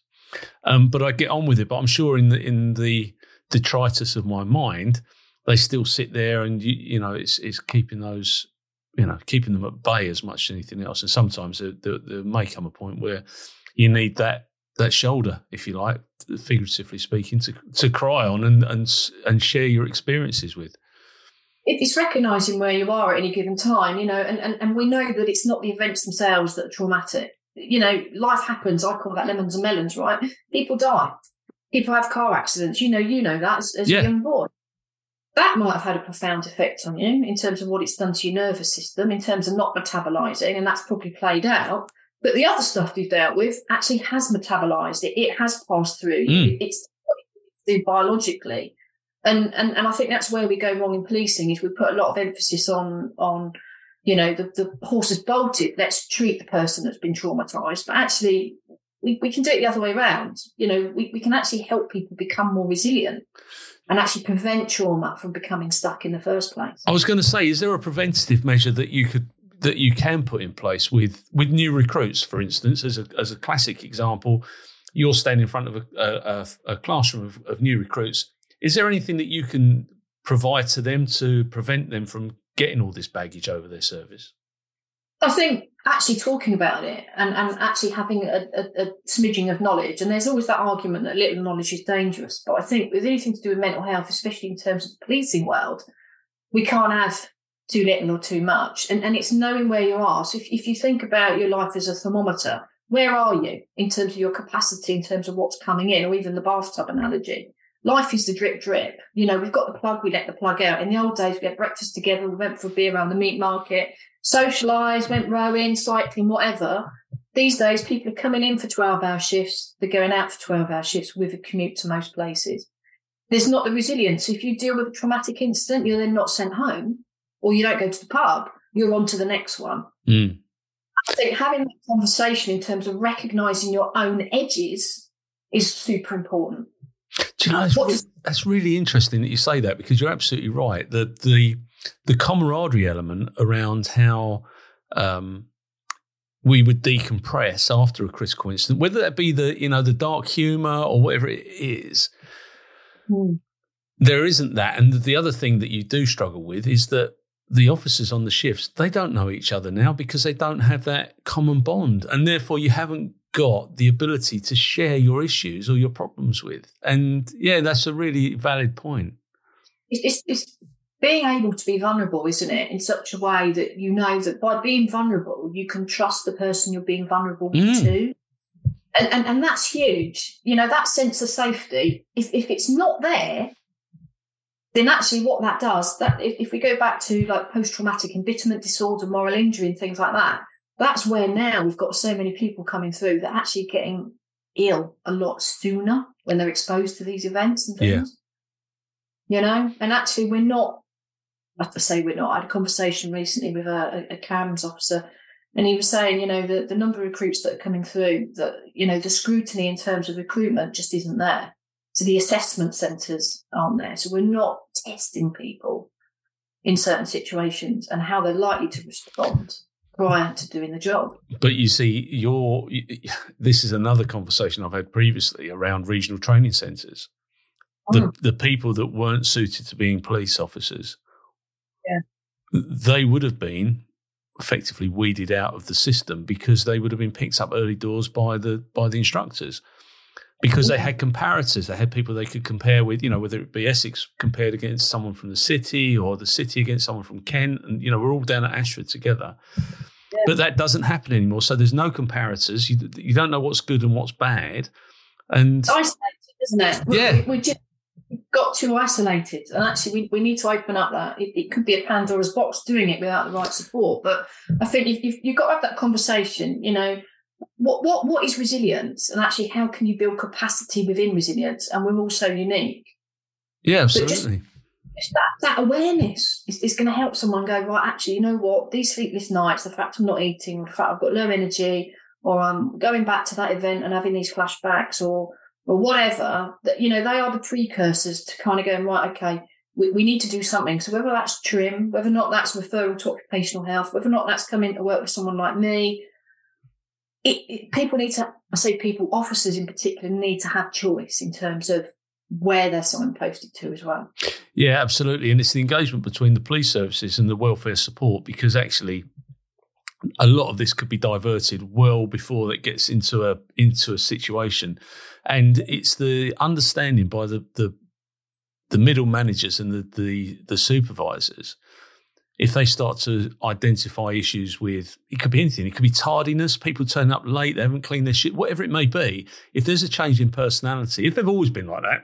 Um, but I get on with it. But I'm sure in the in the detritus of my mind, they still sit there, and you, you know, it's it's keeping those, you know, keeping them at bay as much as anything else. And sometimes there, there, there may come a point where you need that that shoulder, if you like, figuratively speaking, to to cry on and and and share your experiences with. It's recognising where you are at any given time, you know, and, and and we know that it's not the events themselves that are traumatic. You know, life happens. I call that lemons and melons, right? People die. People have car accidents. You know, you know that as, as yeah. a young boy. That might have had a profound effect on you in terms of what it's done to your nervous system, in terms of not metabolising, and that's probably played out. But the other stuff you've dealt with actually has metabolised. It, it has passed through. Mm. It's through biologically. And, and and I think that's where we go wrong in policing, is we put a lot of emphasis on on – you know, the, the horse has bolted, let's treat the person that's been traumatised. But actually, we, we can do it the other way around. You know, we, we can actually help people become more resilient and actually prevent trauma from becoming stuck in the first place. I was going to say, is there a preventative measure that you could that you can put in place with, with new recruits, for instance, as a as a classic example? You're standing in front of a, a, a classroom of, of new recruits. Is there anything that you can provide to them to prevent them from getting all this baggage over their service? I think actually talking about it and, and actually having a, a, a smidging of knowledge, and there's always that argument that little knowledge is dangerous, but I think with anything to do with mental health, especially in terms of the policing world, we can't have too little or too much, and, and it's knowing where you are. So if, if you think about your life as a thermometer, where are you in terms of your capacity, in terms of what's coming in, or even the bathtub analogy? Life is the drip drip. You know, we've got the plug, we let the plug out. In the old days, we had breakfast together, we went for a beer around the meat market, socialised, went rowing, cycling, whatever. These days, people are coming in for twelve-hour shifts. They're going out for twelve-hour shifts with a commute to most places. There's not the resilience. If you deal with a traumatic incident, you're then not sent home, or you don't go to the pub, you're on to the next one. Mm. I think having that conversation in terms of recognising your own edges is super important. Do you know, that's, really, that's really interesting that you say that, because you're absolutely right. The the, the camaraderie element around how um, we would decompress after a critical incident, whether that be the you know the dark humour or whatever it is, mm. there isn't that. And the other thing that you do struggle with is that the officers on the shifts, they don't know each other now because they don't have that common bond, and therefore you haven't got the ability to share your issues or your problems with. And yeah, that's a really valid point. It's, it's being able to be vulnerable, isn't it, in such a way that you know that by being vulnerable, you can trust the person you're being vulnerable mm. to. And, and and that's huge. You know, that sense of safety, if, if it's not there, then actually what that does, that if, if we go back to like post-traumatic embitterment disorder, moral injury and things like that, that's where now we've got so many people coming through that are actually getting ill a lot sooner when they're exposed to these events and things. Yeah. You know, and actually we're not, I have to say we're not. I had a conversation recently with a, a C A M S officer, and he was saying, you know, the, the number of recruits that are coming through, that, you know, the scrutiny in terms of recruitment just isn't there. So the assessment centres aren't there. So we're not testing people in certain situations and how they're likely to respond prior to doing the job. But you see, you're, this is another conversation I've had previously around regional training centres. The, mm. the people that weren't suited to being police officers, yeah. they would have been effectively weeded out of the system because they would have been picked up early doors by the by the instructors, because yeah. they had comparators. They had people they could compare with, you know, whether it be Essex compared against someone from the city or the city against someone from Kent. And, you know, we're all down at Ashford together. Yeah. But that doesn't happen anymore. So there's no comparators. You, you don't know what's good and what's bad. And it's isolated, isn't it? Yeah. We, we just got too isolated. And actually, we, we need to open up that. It, it could be a Pandora's box doing it without the right support. But I think if, if you've got to have that conversation, you know, what, what what is resilience? And actually, how can you build capacity within resilience? And we're all so unique. Yeah, absolutely. Just that, that awareness is, is going to help someone go, right, actually, you know what, these sleepless nights, the fact I'm not eating, the fact I've got low energy, or I'm going back to that event and having these flashbacks or or whatever, that, you know, they are the precursors to kind of going, right, okay, we, we need to do something. So whether that's trim, whether or not that's referral to occupational health, whether or not that's coming to work with someone like me, it, it, people need to, I say people, officers in particular, need to have choice in terms of where they're signposted to as well. Yeah, absolutely. And it's the engagement between the police services and the welfare support, because actually a lot of this could be diverted well before it gets into a into a situation. And it's the understanding by the the, the middle managers and the, the the supervisors, if they start to identify issues with, it could be anything, it could be tardiness, people turning up late, they haven't cleaned their shit, whatever it may be. If there's a change in personality, if they've always been like that,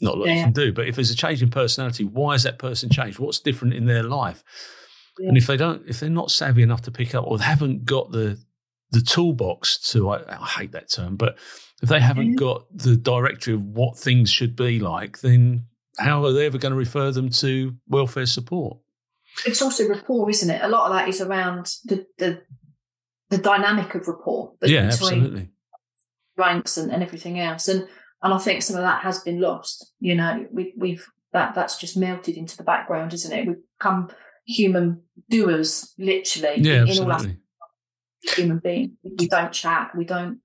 not a lot yeah. you can do, but if there's a change in personality, why has that person changed? What's different in their life? Yeah. And if they don't, if they're not savvy enough to pick up, or they haven't got the the toolbox to, I, I hate that term, but if they haven't yeah. got the directory of what things should be like, then how are they ever going to refer them to welfare support? It's also rapport, isn't it? A lot of that is around the the, the dynamic of rapport. Yeah, absolutely. Ranks and, and everything else. And And I think some of that has been lost. You know, we, we've that that's just melted into the background, isn't it? We've become human doers, literally. Yeah, in, in all aspects of human being. We don't chat. We don't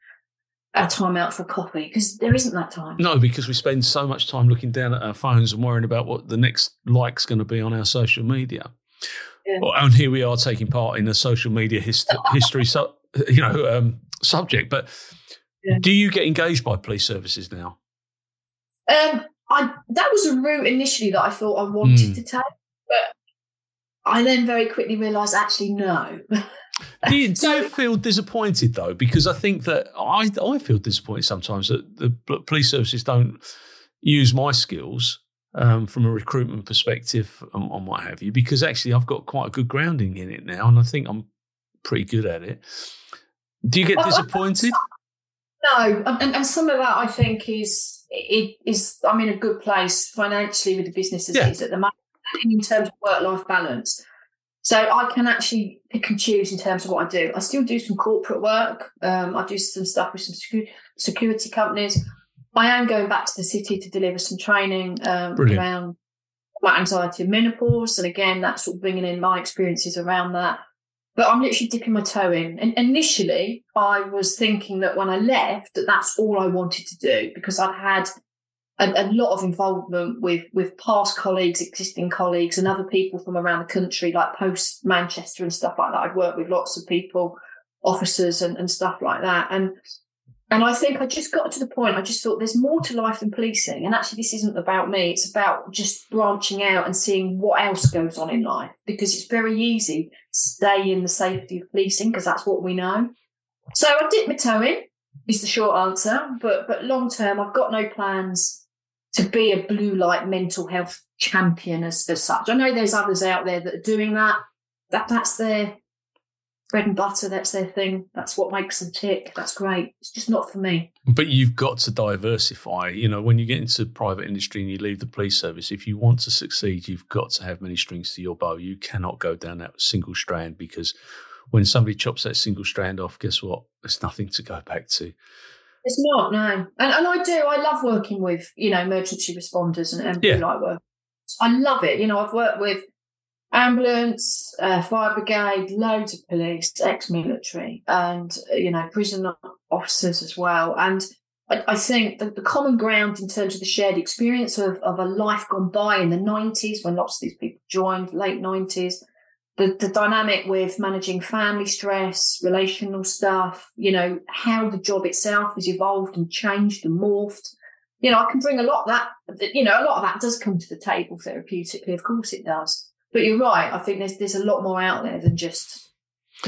have time out for coffee because there isn't that time. No, because we spend so much time looking down at our phones and worrying about what the next like's going to be on our social media. Yeah. Well, and here we are taking part in a social media hist- history, so, you know, um, subject, but. Yeah. Do you get engaged by police services now? Um, I that was a route initially that I thought I wanted mm. to take, but I then very quickly realised actually no. Do you, do so, you feel disappointed though? Because I think that I I feel disappointed sometimes that the police services don't use my skills um, from a recruitment perspective and, and what have you. Because actually I've got quite a good grounding in it now, and I think I'm pretty good at it. Do you get well, disappointed? No, and, and some of that I think is it is I'm in a good place financially with the business as yeah. it is at the moment in terms of work-life balance. So I can actually pick and choose in terms of what I do. I still do some corporate work. Um, I do some stuff with some secu- security companies. I am going back to the city to deliver some training um, around anxiety and menopause. And again, that's sort of bringing in my experiences around that. But I'm literally dipping my toe in. And initially, I was thinking that when I left, that that's all I wanted to do because I'd had a, a lot of involvement with, with past colleagues, existing colleagues, and other people from around the country, like post Manchester and stuff like that. I'd worked with lots of people, officers and, and stuff like that. And and I think I just got to the point, I just thought there's more to life than policing. And actually, this isn't about me. It's about just branching out and seeing what else goes on in life, because it's very easy to stay in the safety of policing because that's what we know. So I dipped my toe in is the short answer. But but long term, I've got no plans to be a blue light mental health champion as, as such. I know there's others out there that are doing that. That that's their bread and butter, that's their thing. That's what makes them tick. That's great. It's just not for me. But you've got to diversify. You know, when you get into private industry and you leave the police service, if you want to succeed, you've got to have many strings to your bow. You cannot go down that single strand, because when somebody chops that single strand off, guess what? There's nothing to go back to. It's not, no. And, and I do. I love working with, you know, emergency responders and, and yeah. light work. I love it. You know, I've worked with ambulance, uh, fire brigade, loads of police, ex-military, and, you know, prison officers as well. And I, I think the, the common ground in terms of the shared experience of, of a life gone by in the nineties, when lots of these people joined, late nineties, the, the dynamic with managing family stress, relational stuff, you know, how the job itself has evolved and changed and morphed. You know, I can bring a lot of that, you know, a lot of that does come to the table therapeutically, of course it does. But you're right, I think there's there's a lot more out there than just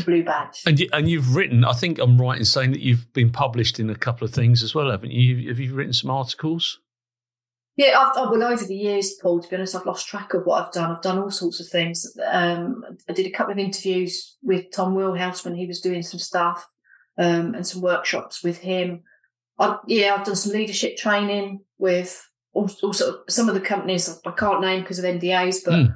blue badge. And, you, and you've written, I think I'm right in saying that you've been published in a couple of things as well, haven't you? Have you written some articles? Yeah, I've, I've, well, over the years, Paul, to be honest, I've lost track of what I've done. I've done all sorts of things. Um, I did a couple of interviews with Tom Wheelhouse when he was doing some stuff um, and some workshops with him. I, yeah, I've done some leadership training with all, all sort of, some of the companies I can't name because of N D As, but mm.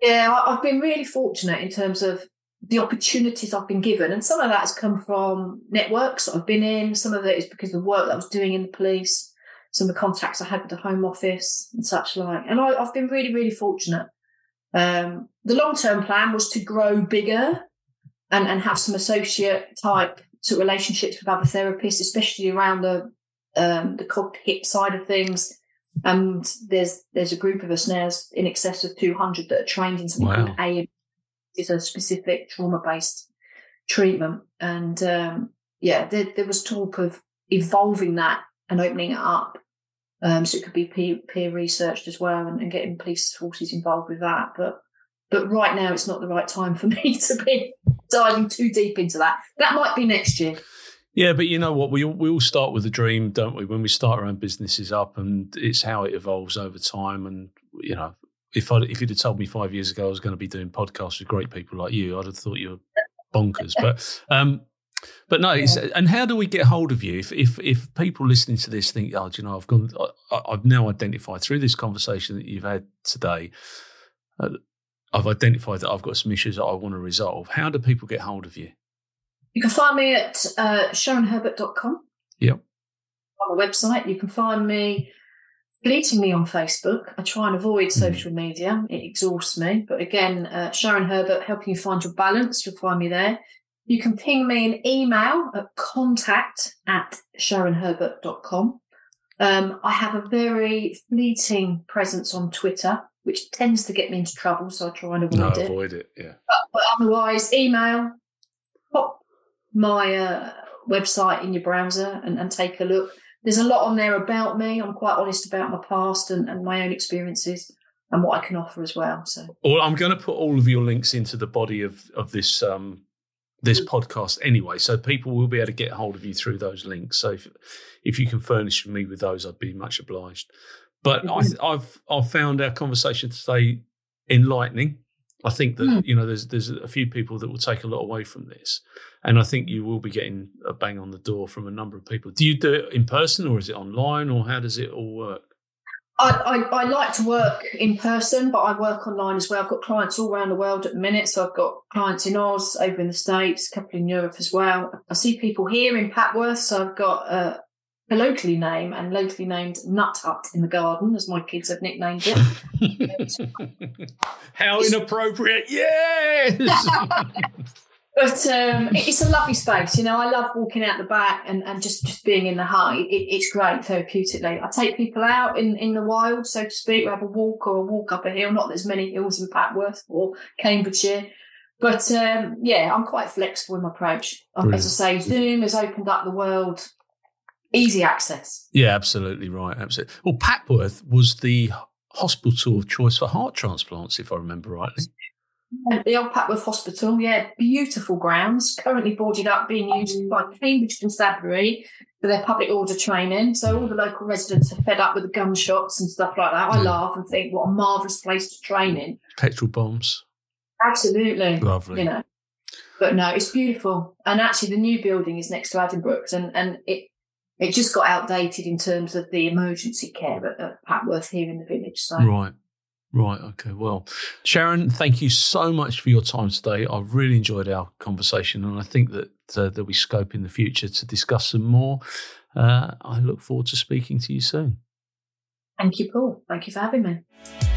yeah, I, I've been really fortunate in terms of the opportunities I've been given, and some of that has come from networks that I've been in. Some of it is because of the work that I was doing in the police, some of the contacts I had with the Home Office and such like. And I, I've been really, really fortunate. Um, the long-term plan was to grow bigger and, and have some associate type to relationships with other therapists, especially around the um, the Cockpit side of things. And there's there's a group of us now in excess of two hundred that are trained in something wow. called A M T. It's a specific trauma-based treatment. And, um, yeah, there, there was talk of evolving that and opening it up um, so it could be peer, peer researched as well and, and getting police forces involved with that. But but right now it's not the right time for me to be diving too deep into that. That might be next year. Yeah, but you know what? We, we all start with a dream, don't we, when we start our own businesses up, and it's how it evolves over time. And, you know, if I, if you'd have told me five years ago I was going to be doing podcasts with great people like you, I'd have thought you were bonkers. But um, but no, yeah. It's, and how do we get hold of you? If if, if people listening to this think, oh, do you know, I've gone, I, I've now identified through this conversation that you've had today, uh, I've identified that I've got some issues that I want to resolve. How do people get hold of you? You can find me at uh, Sharon Herbert dot com. Yep. On the website, you can find me fleetingly on Facebook. I try and avoid social mm. media. It exhausts me. But again, uh, Sharon Herbert, helping you find your balance. You'll find me there. You can ping me an email at contact at Sharon Herbert dot com. Um, I have a very fleeting presence on Twitter, which tends to get me into trouble, so I try and avoid no, it. avoid it, yeah. But, but otherwise, email, pop my uh, website in your browser and, and take a look. There's a lot on there about me. I'm quite honest about my past and, and my own experiences and what I can offer as well. So, well, I'm going to put all of your links into the body of of this um, this podcast anyway, so people will be able to get hold of you through those links. So, if, if you can furnish me with those, I'd be much obliged. But mm-hmm. I, I've I've found our conversation today enlightening. I think that mm. you know there's there's a few people that will take a lot away from this, and I think you will be getting a bang on the door from a number of people. Do you do it in person, or is it online, or how does it all work? I, I, I like to work in person, but I work online as well. I've got clients all around the world at the minute, so I've got clients in Oz, over in the States, a couple in Europe as well. I see people here in Papworth, so I've got a, a locally named and locally named Nut Hut in the garden, as my kids have nicknamed it. How inappropriate! Yes. But um, it's a lovely space, you know. I love walking out the back and, and just, just being in the hut. It, it's great therapeutically. I take people out in, in the wild, so to speak. We have a walk or a walk up a hill. Not there's many hills in Papworth or Cambridgeshire, but um, yeah, I'm quite flexible in my approach. Brilliant. As I say, Zoom has opened up the world. Easy access. Yeah, absolutely right. Absolutely. Well, Papworth was the hospital of choice for heart transplants, if I remember rightly. The old Papworth Hospital, yeah, beautiful grounds, currently boarded up, being used by Cambridge Constabulary for their public order training. So all the local residents are fed up with the gunshots and stuff like that. I yeah. laugh and think, what a marvellous place to train in. Petrol bombs. Absolutely. Lovely. You know. But no, it's beautiful. And actually the new building is next to Addenbrooke's, and, and it It just got outdated in terms of the emergency care at, at Papworth here in the village. So. Right, right, okay. Well, Sharon, thank you so much for your time today. I really enjoyed our conversation, and I think that uh, there'll be scope in the future to discuss some more. Uh, I look forward to speaking to you soon. Thank you, Paul. Thank you for having me.